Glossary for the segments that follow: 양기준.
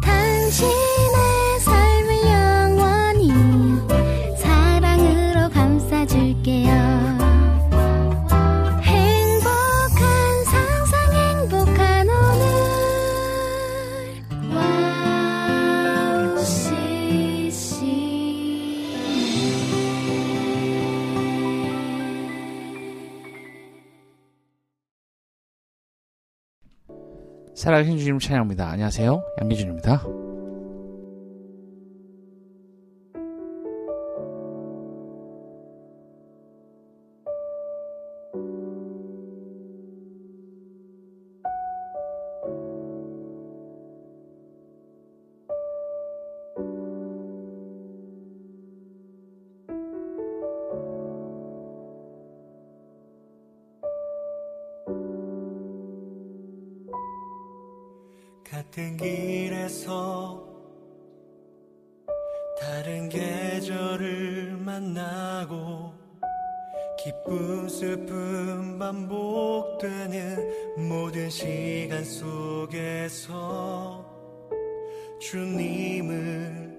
당신의 삶을 영원히 사랑으로 감싸줄게요 살아계신 주님 찬양합니다. 안녕하세요. 양기준입니다. 같은 길에서 다른 계절을 만나고 기쁨 슬픔 반복되는 모든 시간 속에서 주님을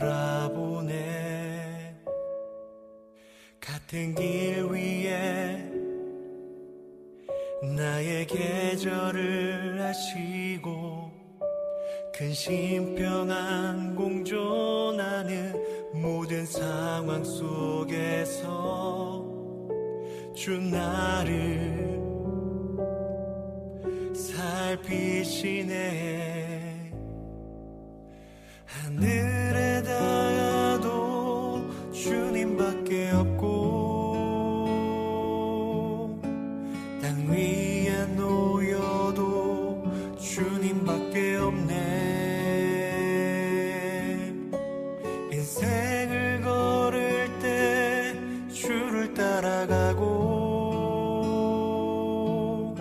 바라보네 같은 길 위에 나의 계절을 아시고 근심 평안 공존하는 모든 상황 속에서 주 나를 살피시네 하늘에 닿아도 주님밖에 없고 위에 놓여도 주님밖에 없네 인생을 걸을 때 주를 따라가고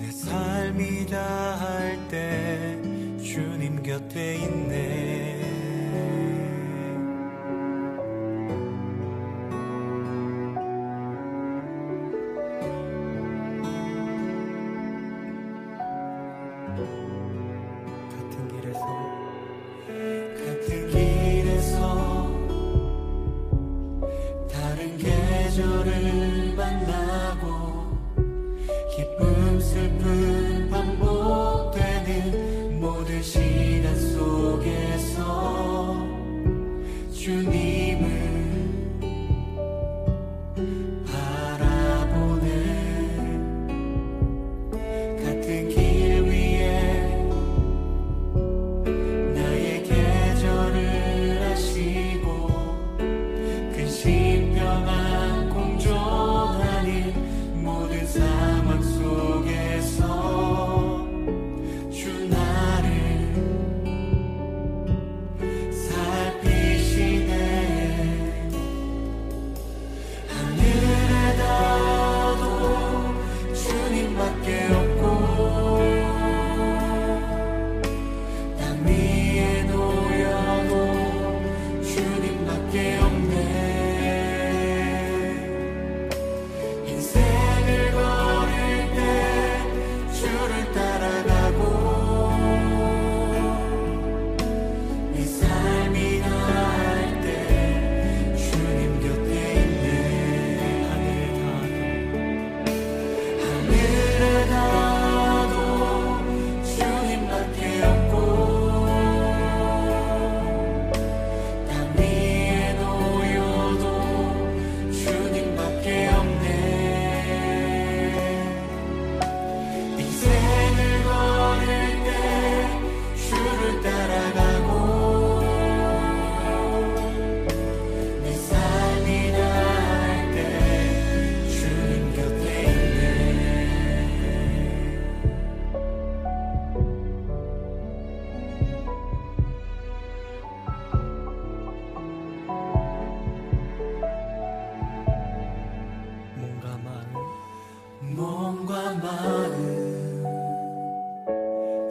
내 삶이다 할 때 주님 곁에 있네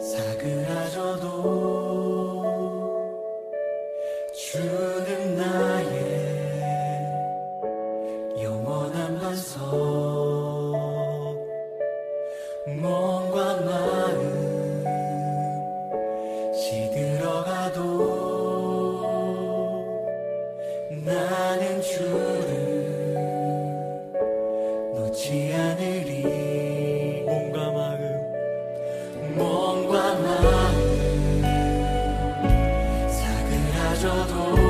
사그라져도 몸과 마음 시들어가도 나는 주를 놓지 않으리. 몸과 마음 사그라져도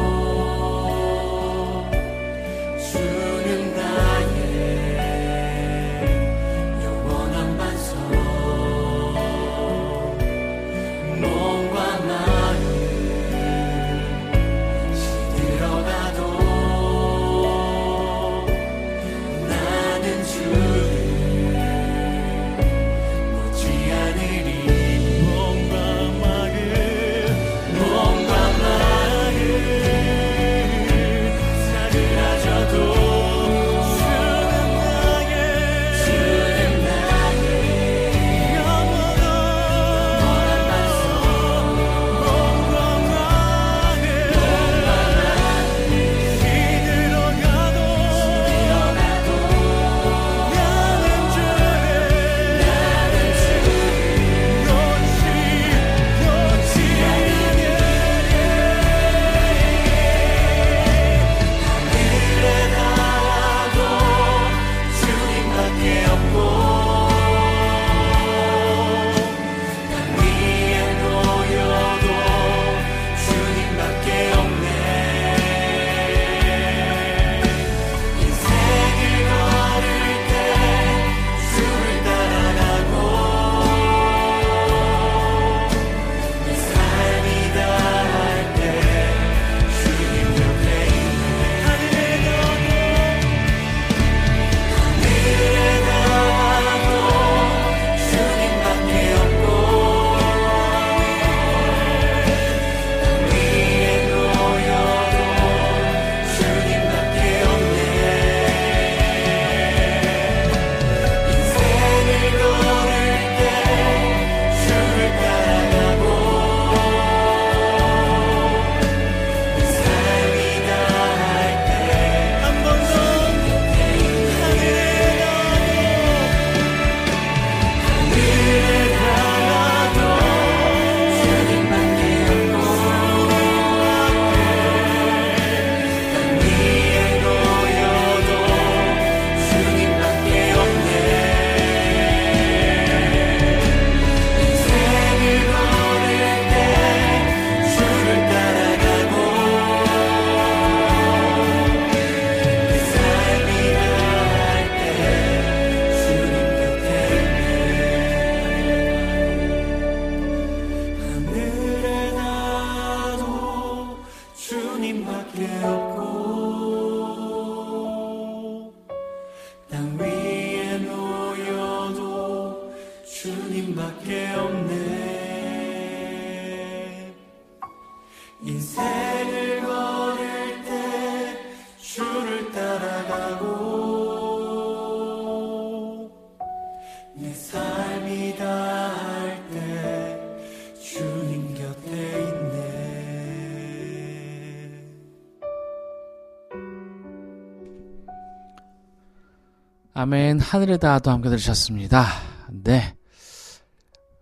아멘. 하늘에 닿아도 함께 들으셨습니다. 네,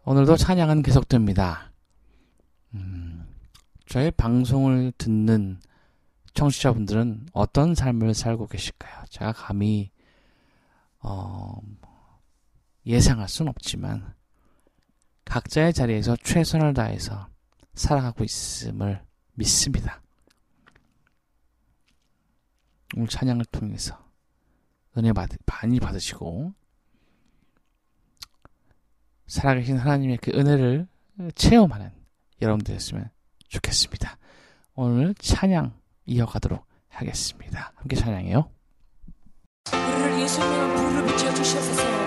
오늘도 찬양은 계속됩니다. 저희 방송을 듣는 청취자분들은 어떤 삶을 살고 계실까요? 제가 감히 예상할 순 없지만 각자의 자리에서 최선을 다해서 살아가고 있음을 믿습니다. 오늘 찬양을 통해서 은혜 많이 받으시고 살아계신 하나님의 그 은혜를 체험하는 여러분들이었으면 좋겠습니다. 오늘 찬양 이어가도록 하겠습니다. 함께 찬양해요. 우리를 예수님은 불을 비춰주셔서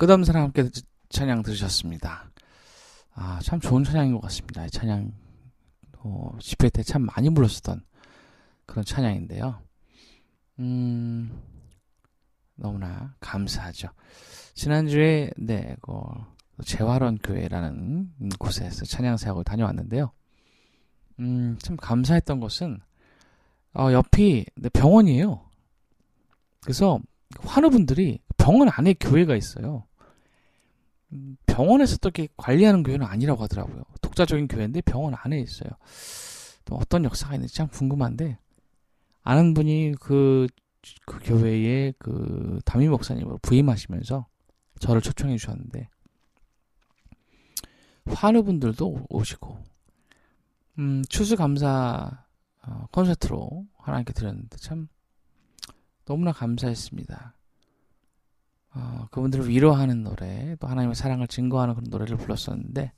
끝없는 사랑 함께 찬양 들으셨습니다. 아, 참 좋은 찬양인 것 같습니다. 이 찬양 집회 때 참 많이 불렀었던 그런 찬양인데요. 너무나 감사하죠. 지난주에 재활원 교회라는 곳에서 찬양 사역을 다녀왔는데요. 참 감사했던 것은 옆이 병원이에요. 그래서 환우분들이 병원 안에 교회가 있어요. 병원에서 어떻게 관리하는 교회는 아니라고 하더라고요. 독자적인 교회인데 병원 안에 있어요. 또 어떤 역사가 있는지 참 궁금한데 아는 분이 그 교회의 그 담임 목사님으로 부임하시면서 저를 초청해 주셨는데 환우분들도 오시고 추수감사 콘서트로 하나님께 드렸는데 참 너무나 감사했습니다. 그분들을 위로하는 노래, 또 하나님의 사랑을 증거하는 그런 노래를 불렀었는데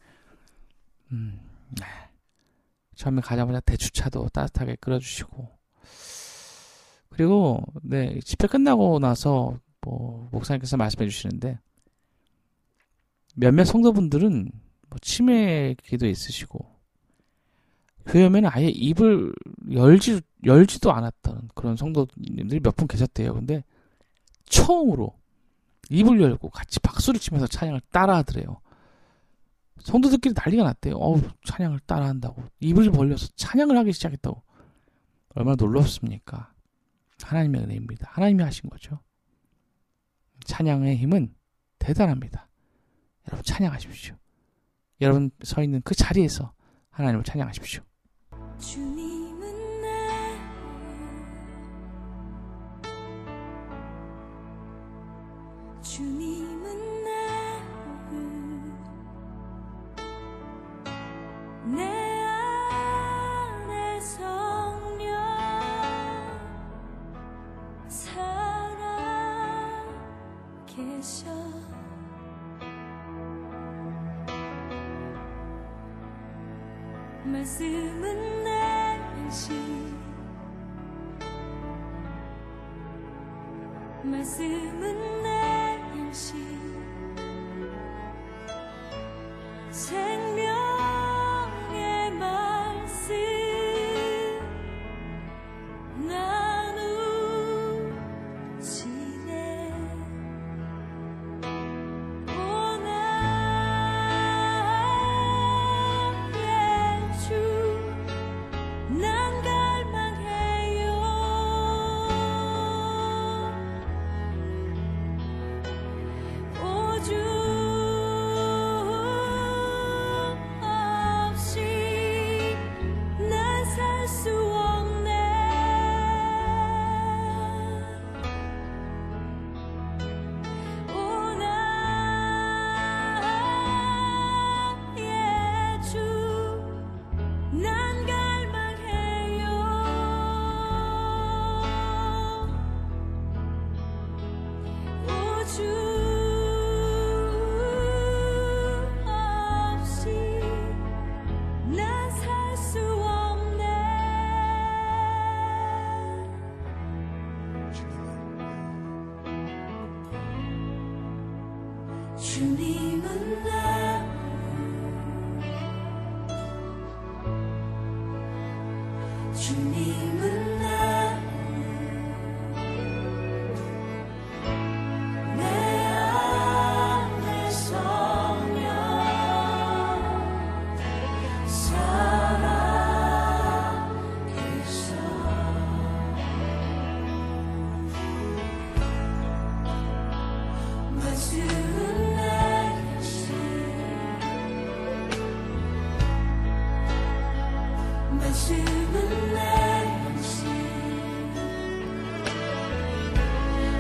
처음에 가자마자 대추차도 따뜻하게 끓여주시고 그리고 집회 끝나고 나서 목사님께서 말씀해 주시는데 몇몇 성도분들은 치매 기도 있으시고 교회 오면 아예 입을 열지도 않았던 그런 성도님들이 몇 분 계셨대요. 근데 처음으로 입을 열고 같이 박수를 치면서 찬양을 따라하더래요. 성도들끼리 난리가 났대요. 찬양을 따라한다고 입을 벌려서 찬양을 하기 시작했다고. 얼마나 놀랍습니까? 하나님의 은혜입니다. 하나님이 하신 거죠. 찬양의 힘은 대단합니다. 여러분 찬양하십시오. 여러분 서 있는 그 자리에서 하나님을 찬양하십시오. 주님은 나를, 주님은 나를 내 안에 성령 살아 계셔. 말씀은 날씨, 말씀은 날씨, 생명의 말씀 나누시네. 주님은 나를, 주님은 나를 내 안에 성령 살아 계셔. 말씀은 말씀은 내 음식,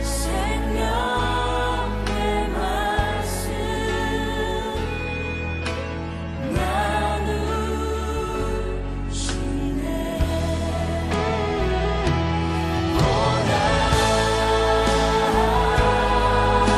생명의 말씀 나누시네. 고난의 주 난 갈망해요.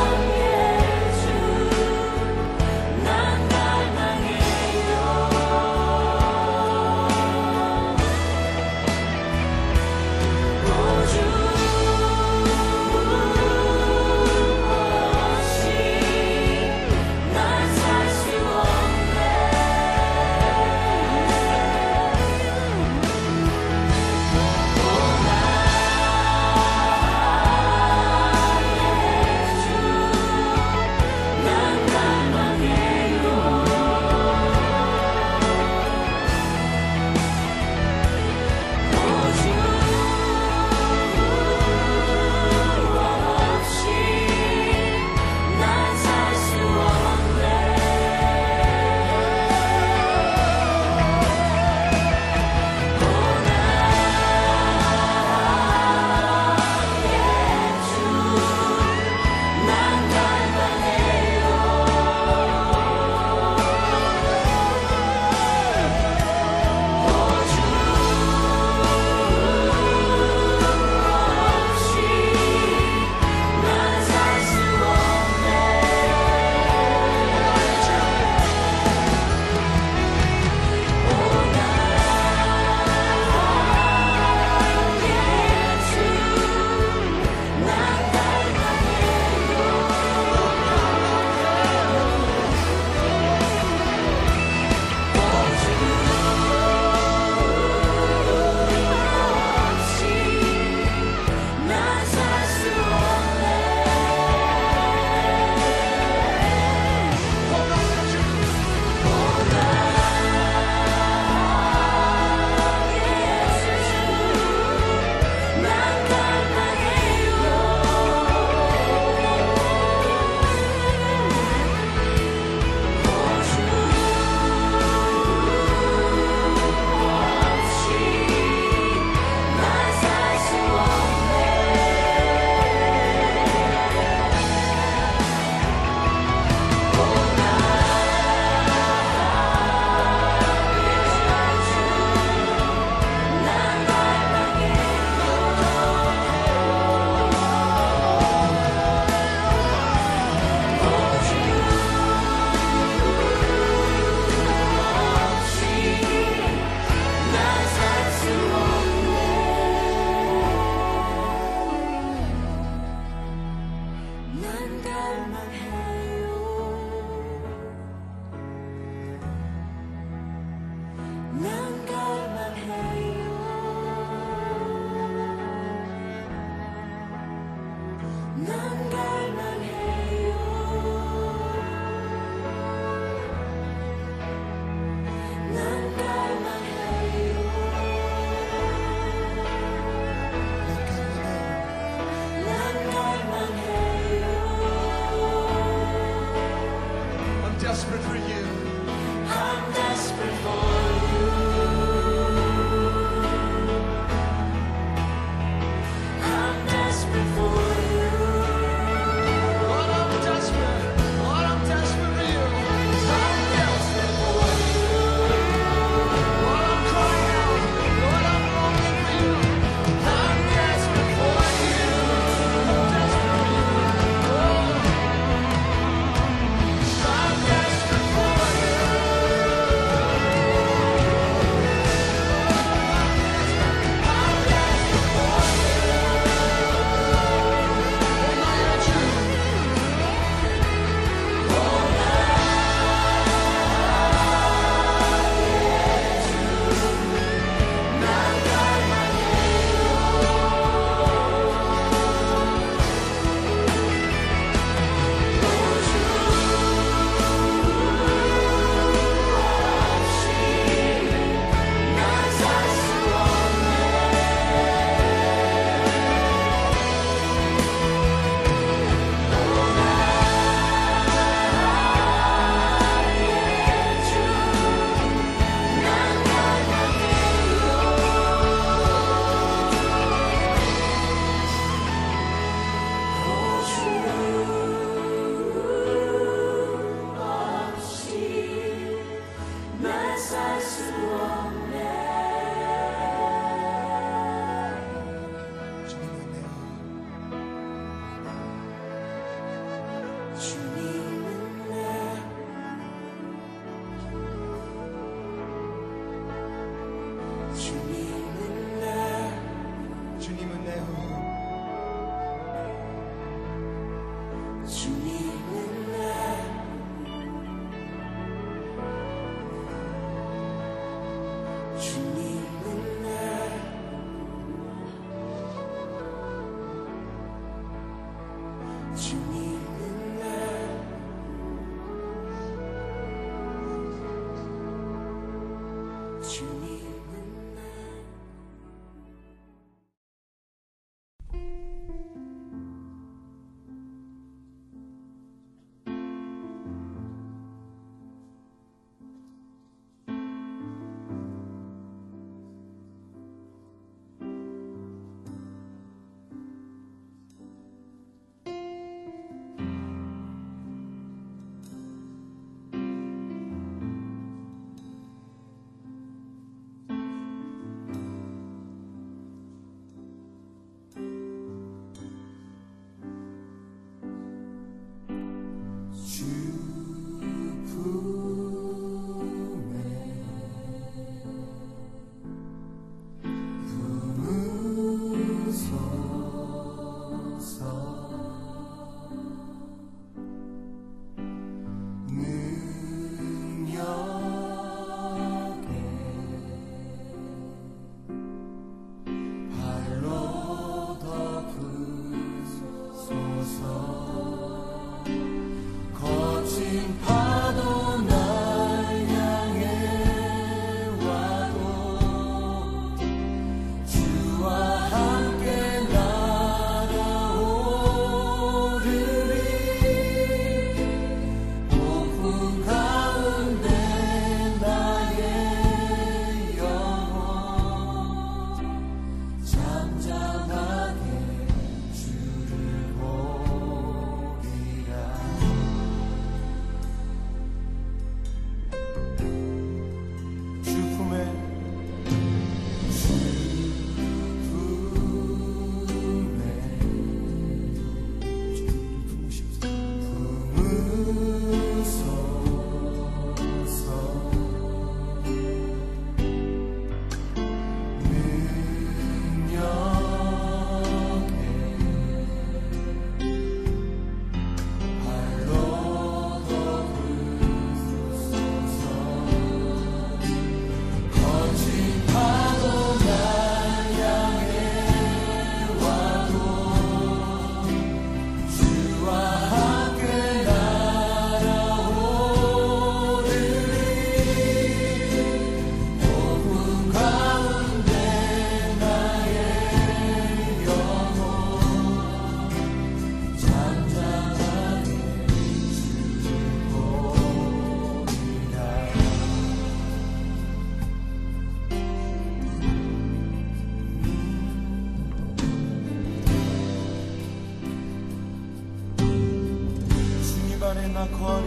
나 거리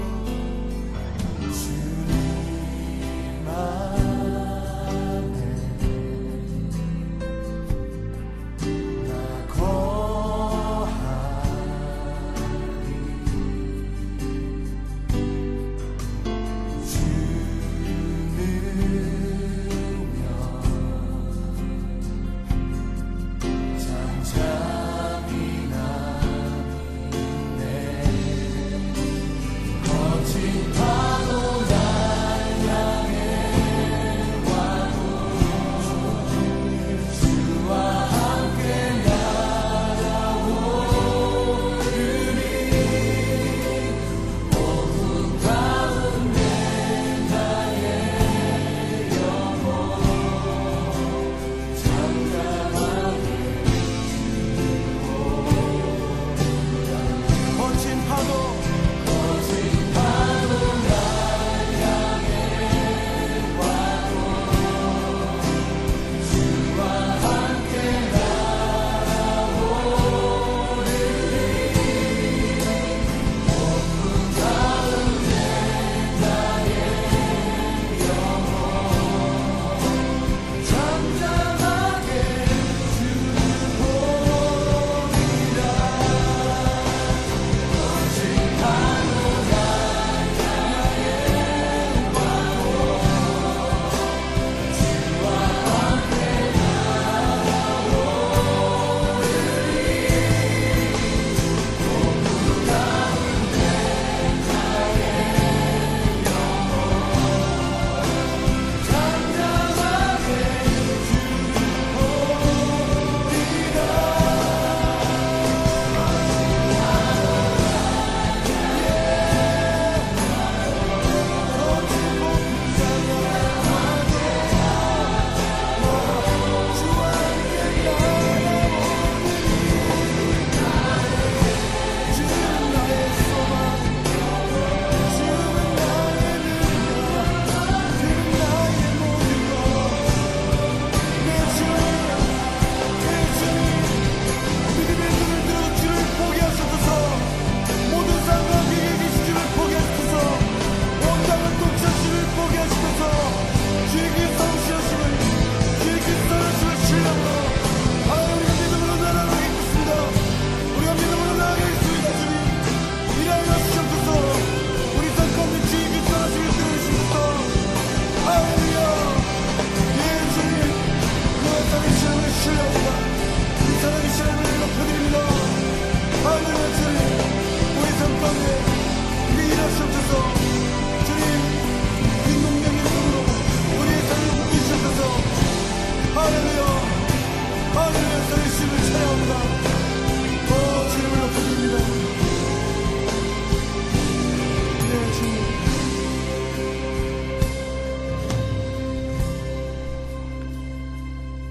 주님 안에 나 거하리 주님이여 잠자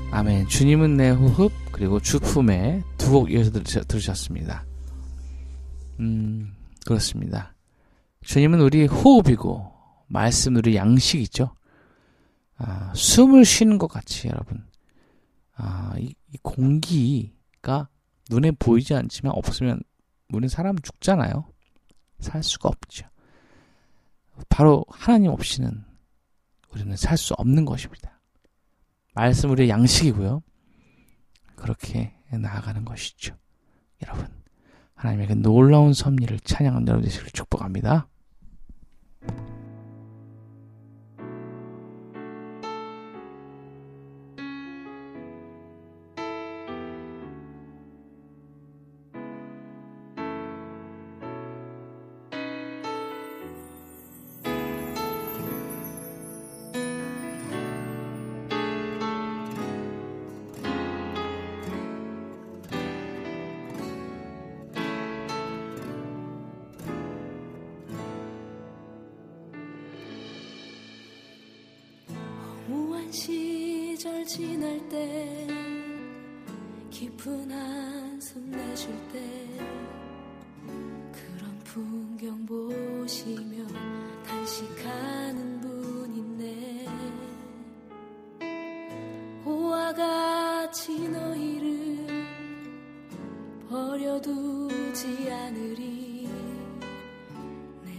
아멘. 주님은 내 호흡 그리고 주품에 두 곡 이어서 들으셨습니다. 그렇습니다. 주님은 우리 호흡이고 말씀은 우리 양식이죠. 숨을 쉬는 것 같이 여러분 이 공기가 눈에 보이지 않지만 없으면 우리는 사람 죽잖아요. 살 수가 없죠. 바로 하나님 없이는 우리는 살 수 없는 것입니다. 말씀 우리의 양식이고요. 그렇게 나아가는 것이죠. 여러분, 하나님의 그 놀라운 섭리를 찬양하는 여러분 되시기를 축복합니다. 시절 지날 때 깊은 한숨 내쉴 때 그런 풍경 보시며 단식하는 분 있네. 호와 같이 너희를 버려두지 않으리 내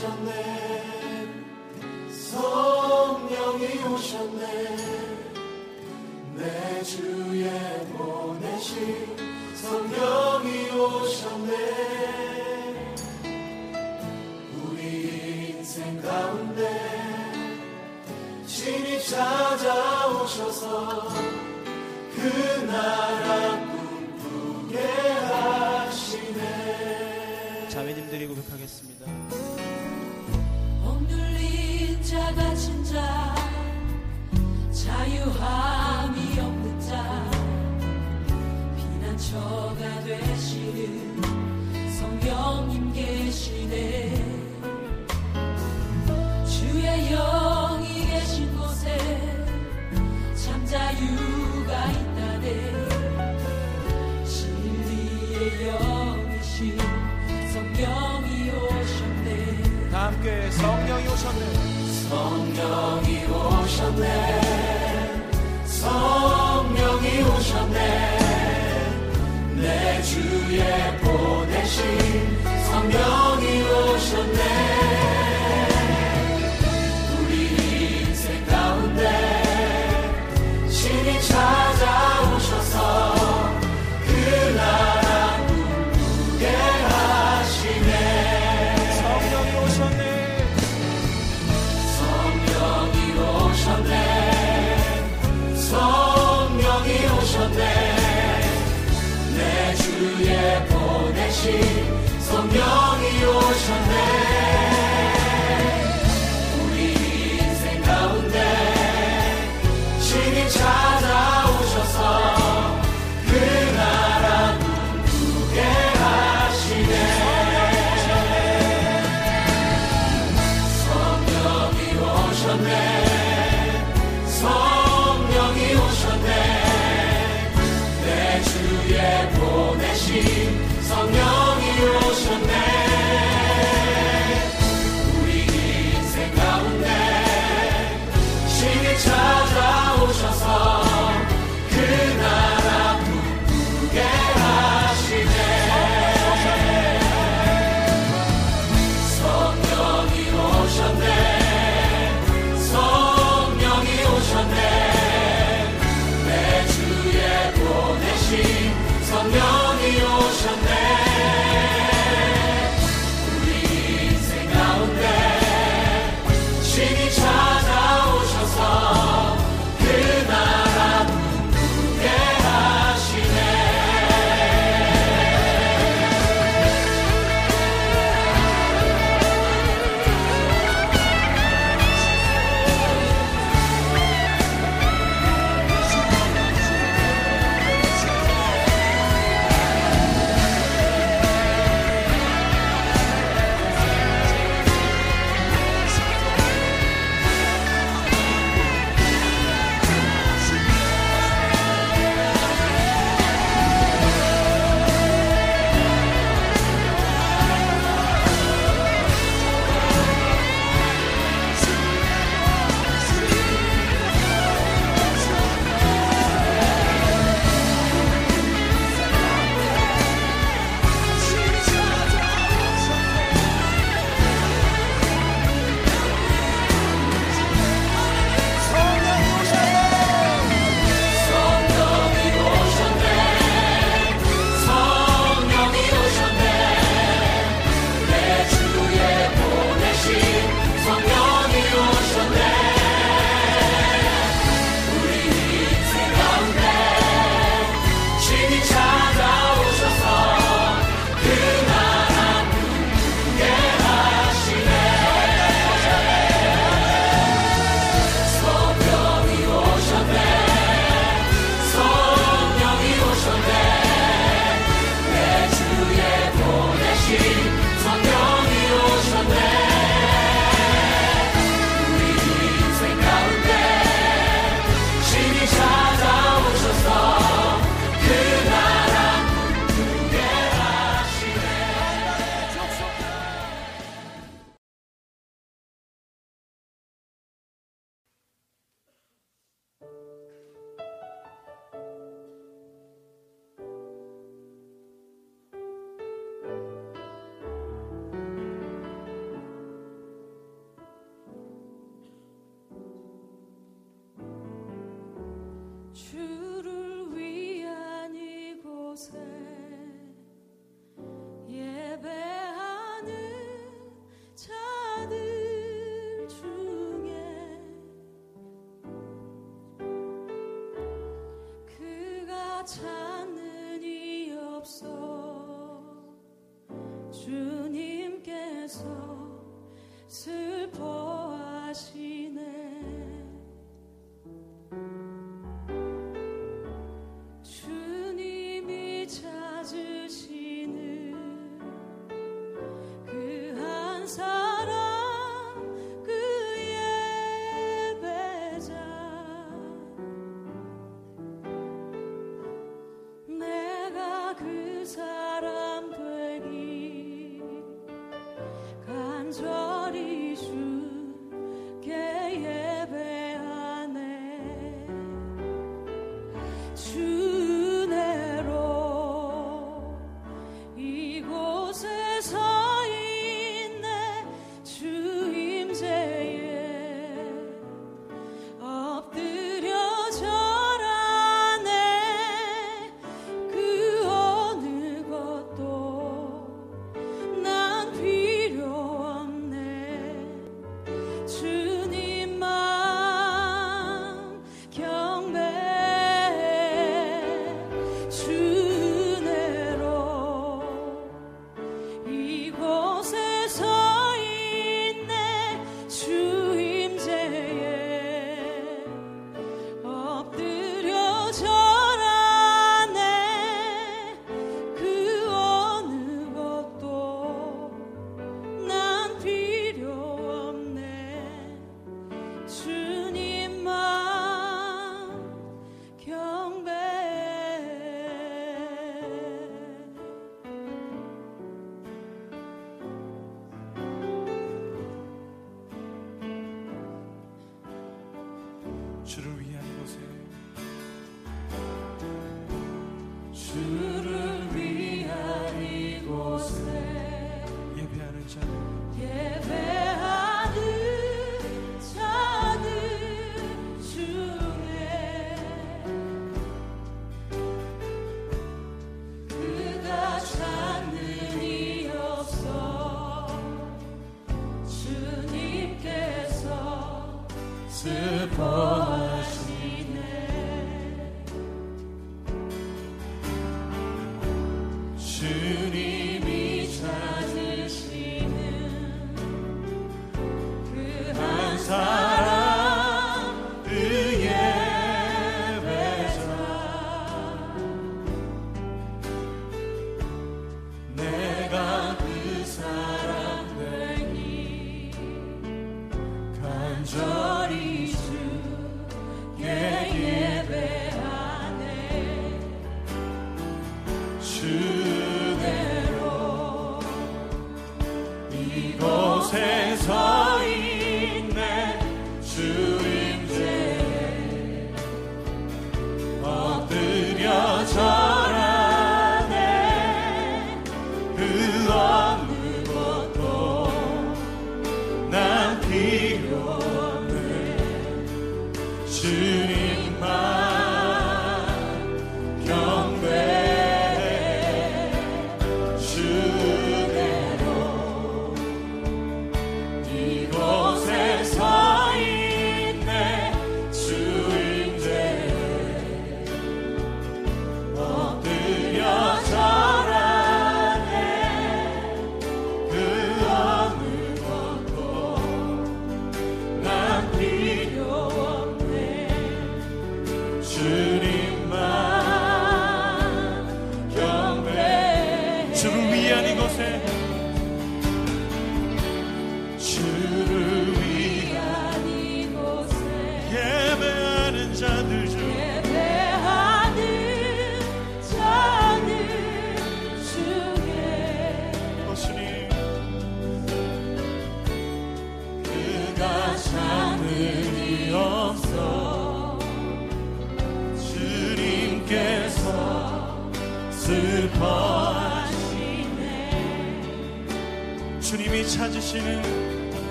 오셨네. 성령이 오셨네. 내 주에 보내신 성령이 오셨네. 우리 인생 가운데 신이 찾아오셔서 그 나라 꿈꾸게 하시네. 자매님들이 고백하겠습니다. 억눌린 자, 갇힌 자, 자유함이 없는 자, 비난처가 되시는 성령님 계시네. 주의 영이 계신 곳에 참 자유가 있다네. 진리의 영이신 성령이 오셨네. 다 함께 성령이 오셨네. 성령이 오셨네. 성령이 오셨네. 내 주에 보내신 성령이 오셨네. 우리 인생 가운데 신이 찾아오셔서 그 나라 꿈꾸게 하시네. 성령이 오셨네. 성령이 오셨네. 내 주에 보내신 성령이 오셨네. 우리 인생 가운데 신이 찾아오셔서 그 나라 꿈꾸게 하시네. 성령이 오셨네. 성령이 오셨네. 내 주에 보내신 성령이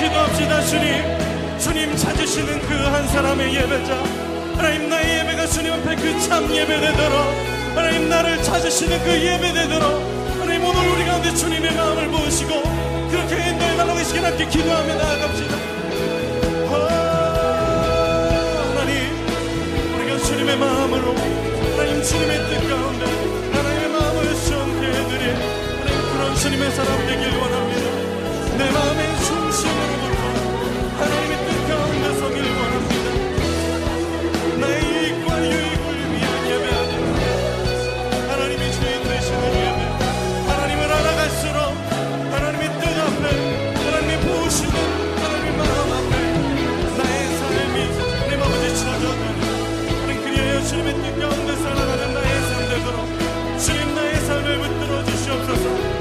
기도합시다. 주님 찾으시는 그 한 사람의 예배자 하나님, 나의 예배가 주님 앞에 그 참 예배되도록 하나님, 나를 찾으시는 그 예배되도록 하나님, 오늘 우리 가운데 주님의 마음을 모으시고 그렇게 인도해달라고 이 시간 함께 기도하며 나아갑시다. 하나님, 우리가 주님의 마음으로 하나님, 주님의 뜻 가운데 하나님의 마음을 수용케 해드릴 하나님, 그런 주님의 사람 되길 원합니다. 내 마음에 충심으로 불러 하나님의 뜻 가운데 서길 원합니다. 나의 이익과 유익을 위한 예배하며 하나님이 주인 되시는 예배, 하나님을 알아갈수록 하나님의 뜻 앞에 하나님의 보시는 하나님의 마음 앞에 나의 삶이 내 마음에 지쳐져가는 하나님, 그리하여 주님의 뜻 가운데 살아가는 나의 삶 되도록 주님, 나의 삶을 붙들어 주시옵소서.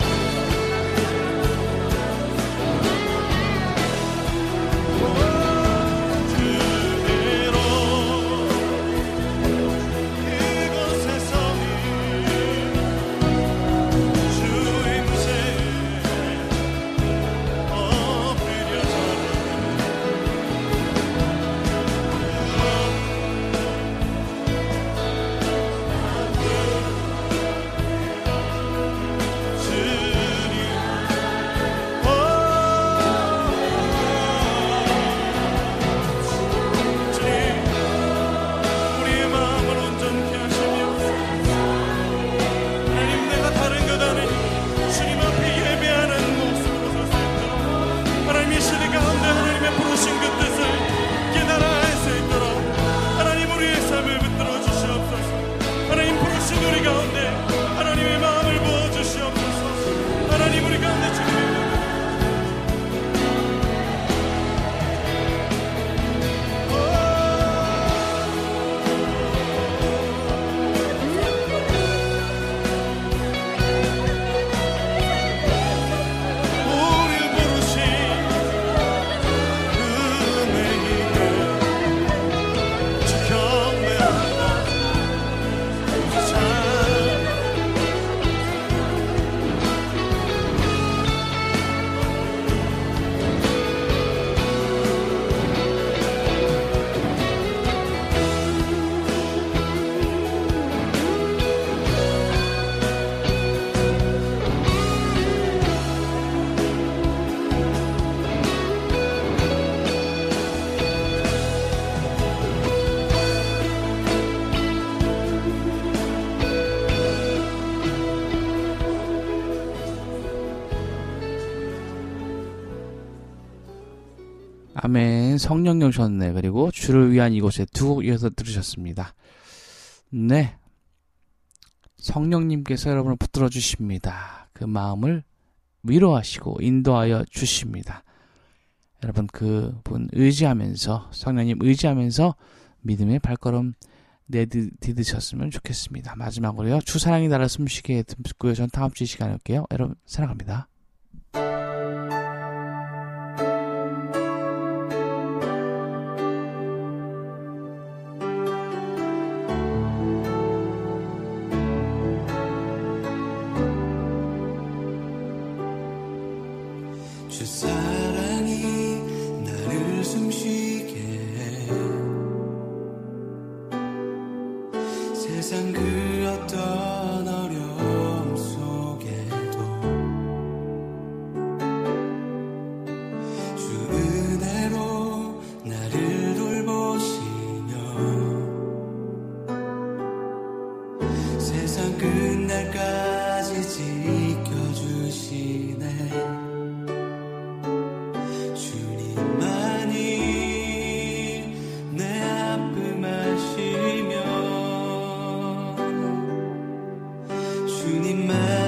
아멘. 성령 여셨네. 그리고 주를 위한 이곳에 두 곡 이어서 들으셨습니다. 네, 성령님께서 여러분을 붙들어 주십니다. 그 마음을 위로하시고 인도하여 주십니다. 여러분, 그분 의지하면서, 성령님 의지하면서 믿음의 발걸음 내딛으셨으면 좋겠습니다. 마지막으로요, 주사랑이 나를 숨쉬게 듣고요, 전 다음 주 이 시간에 올게요. 여러분 사랑합니다. 세상 그 어떤 주님의